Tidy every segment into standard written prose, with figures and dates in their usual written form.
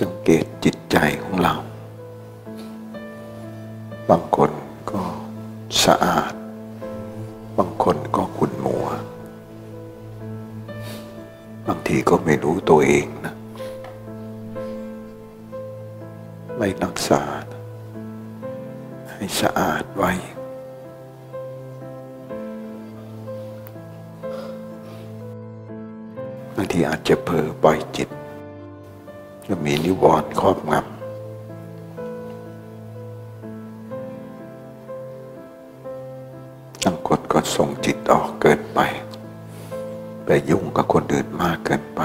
สังเกตจิตใจของเราบางคนก็สะอาดบางคนก็ขุ่นมัวบางทีก็ไม่รู้ตัวเองนะไม่รักษาให้สะอาดไว้บางทีอาจจะเผลอปล่อยจิตก็มีนิวรณ์ครอบงำบางคนก็ส่งจิตออกเกินไปไปยุ่งกับคนอื่นมากเกินไป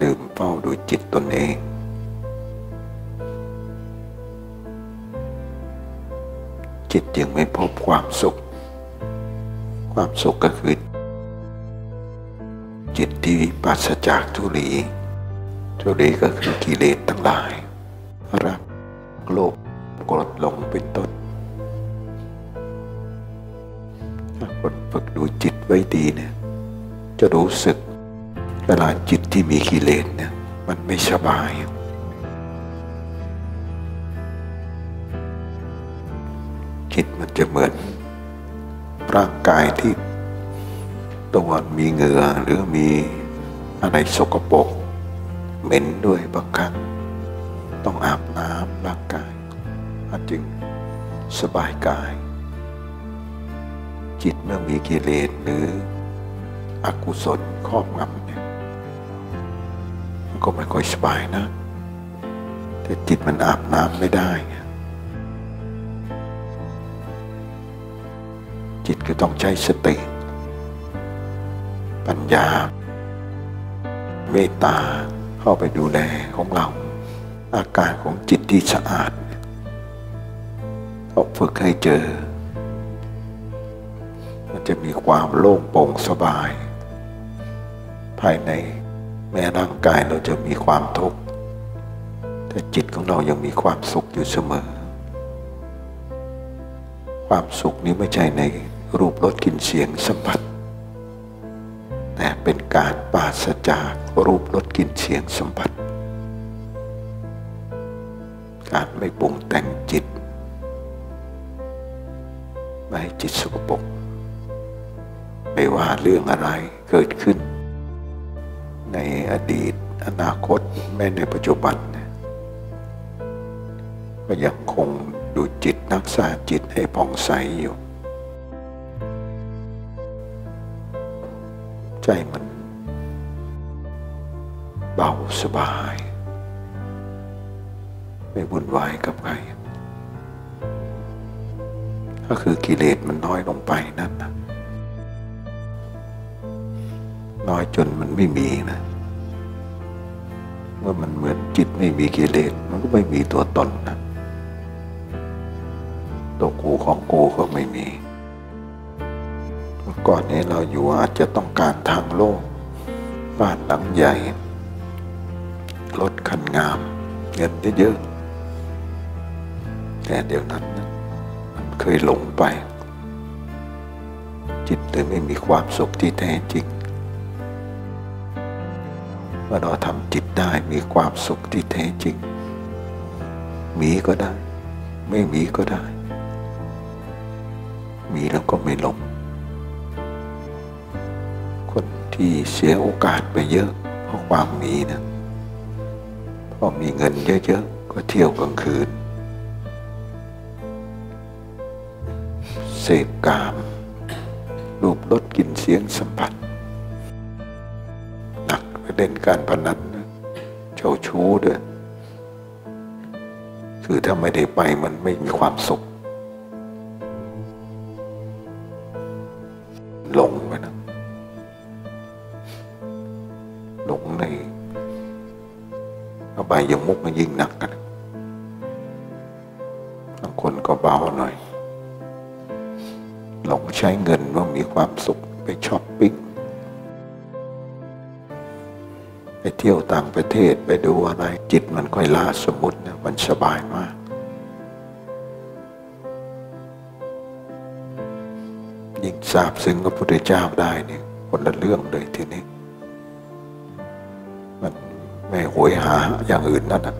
ลืมเฝ้าดูจิตตนเองจิตจึงไม่พบความสุขความสุขก็คือจิตที่ปราศจากทุลีทุลีก็คือกิเลสทั้งหลายรักโลภโกรธหลงเป็นต้นถ้าคนฝึกดูจิตไว้ดีเนี่ยจะรู้สึกเวลาจิตที่มีกิเลสเนี่ยมันไม่สบายจิตมันจะเหมือนร่างกายที่ตัวมีเหงื่อหรือมีอะไรสกปรกเหม็นด้วยบางครั้งต้องอาบน้ำร่างกายจึงสบายกายจิตเมื่อมีกิเลสหรืออกุศลครอบงำเนี่ยมันก็ไม่ค่อยสบายนะแต่จิตมันอาบน้ำไม่ได้จิตก็ต้องใช้สติปัญญาเมตตาเข้าไปดูแลของเราอาการของจิตที่สะอาดต้องฝึกให้เจอมันจะมีความโล่งโปร่งสบายภายในแม้ร่างกายเราจะมีความทุกข์แต่จิตของเรายังมีความสุขอยู่เสมอความสุขนี้ไม่ใช่ในรูปรสกลิ่นเสียงสัมผัสแต่เป็นการปราศจากรูปรสกลิ่นเสียงสัมผัสการไม่ปรุงแต่งจิตไม่ให้จิตสกปรกไม่ว่าเรื่องอะไรเกิดขึ้นในอดีตอนาคตแม้ในปัจจุบันก็ยังคงดูจิตรักษาจิตให้ผ่องใสอยู่ใจมันเบาสบายไม่วุ่นวายกับใครก็คือกิเลสมันน้อยลงไปนั่นนะน้อยจนมันไม่มีนะเมื่อมันเหมือนจิตไม่มีกิเลสมันก็ไม่มีตัวตนนะตัวกูของกูก็ไม่มีก่อนนี้เราอยู่อาจจะต้องการทางโลกบ้านหลังใหญ่รถคันงามเงินเยอะแต่เดี๋ยวนั้นมันเคยหลงไปจิตเลยไม่มีความสุขที่แท้จริงเมื่อเราทำจิตได้มีความสุขที่แท้จริงมีก็ได้ไม่มีก็ได้มีแล้วก็ไม่หลงคนที่เสียโอกาสไปเยอะเพราะความมีนะพอมีเงินเยอะๆก็เที่ยวกลางคืนเสพกามรูปรสกลิ่นเสียงสัมผัสหนักไปเล่นการพนันเจ้าชู้ด้วยคือถ้าไม่ได้ไปมันไม่มีความสุขหลงไปนะหลงในอบายมุขมันยิ่งหนักกันบางคนก็เบาหน่อยหลงใช้เงินว่ามีความสุขไปช้อปปิ้งไปเที่ยวต่างประเทศไปดูอะไรจิตมันค่อยล่าสมมุตินะมันสบายมากยิ่งทราบซึ้งกับพระพุทธเจ้าได้เนี่ยคนละเรื่องเลยทีนี้มัน ไม่โหยหาอย่างอื่นนั่นนะ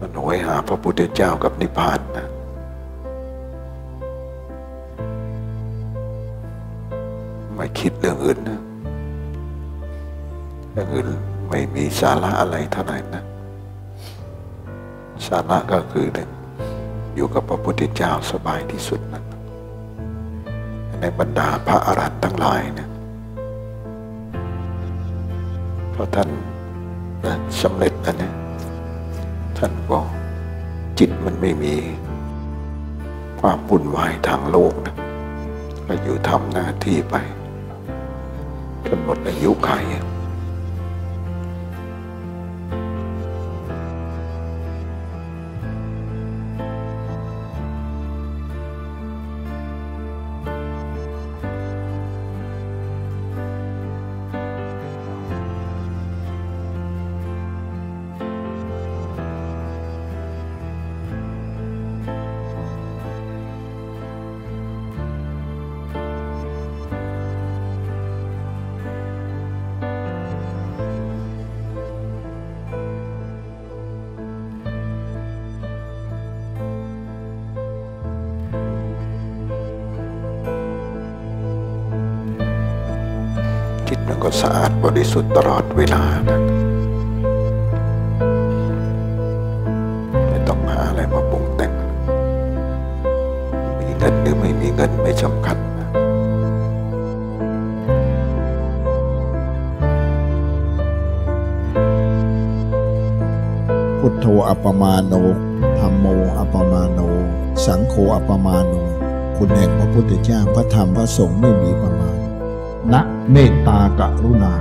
มันโหยหาพระพุทธเจ้ากับนิพพานนะไม่คิดเรื่องอื่นนะเรื่องอื่นไม่มีสาระอะไรเท่าไหร่นะสาระก็คือหนึ่งอยู่กับพระพุทธเจ้าสบายที่สุดนะในบรรดาพระอรหันต์ทั้งหลายนะพอท่านสำเร็จแล้วเนี่ยท่านก็จิตมันไม่มีความวุ่นวายทางโลกนะก็อยู่ทำหน้าที่ไปจนหมดอายุขัยก็สะอาดบริสุทธิ์ตลอดเวลานะไม่ต้องหาอะไรมาปรุงแต่งมีเงินหรือไม่มีเงินไม่สำคัญนะพุทโธอัปปมาโนธัมโมอัปปมาโนสังโฆอัปปมาโนคุณแห่งพระพุทธเจ้าพระธรรมพระสงฆ์ไม่มีประมาณณเมตตากรุณา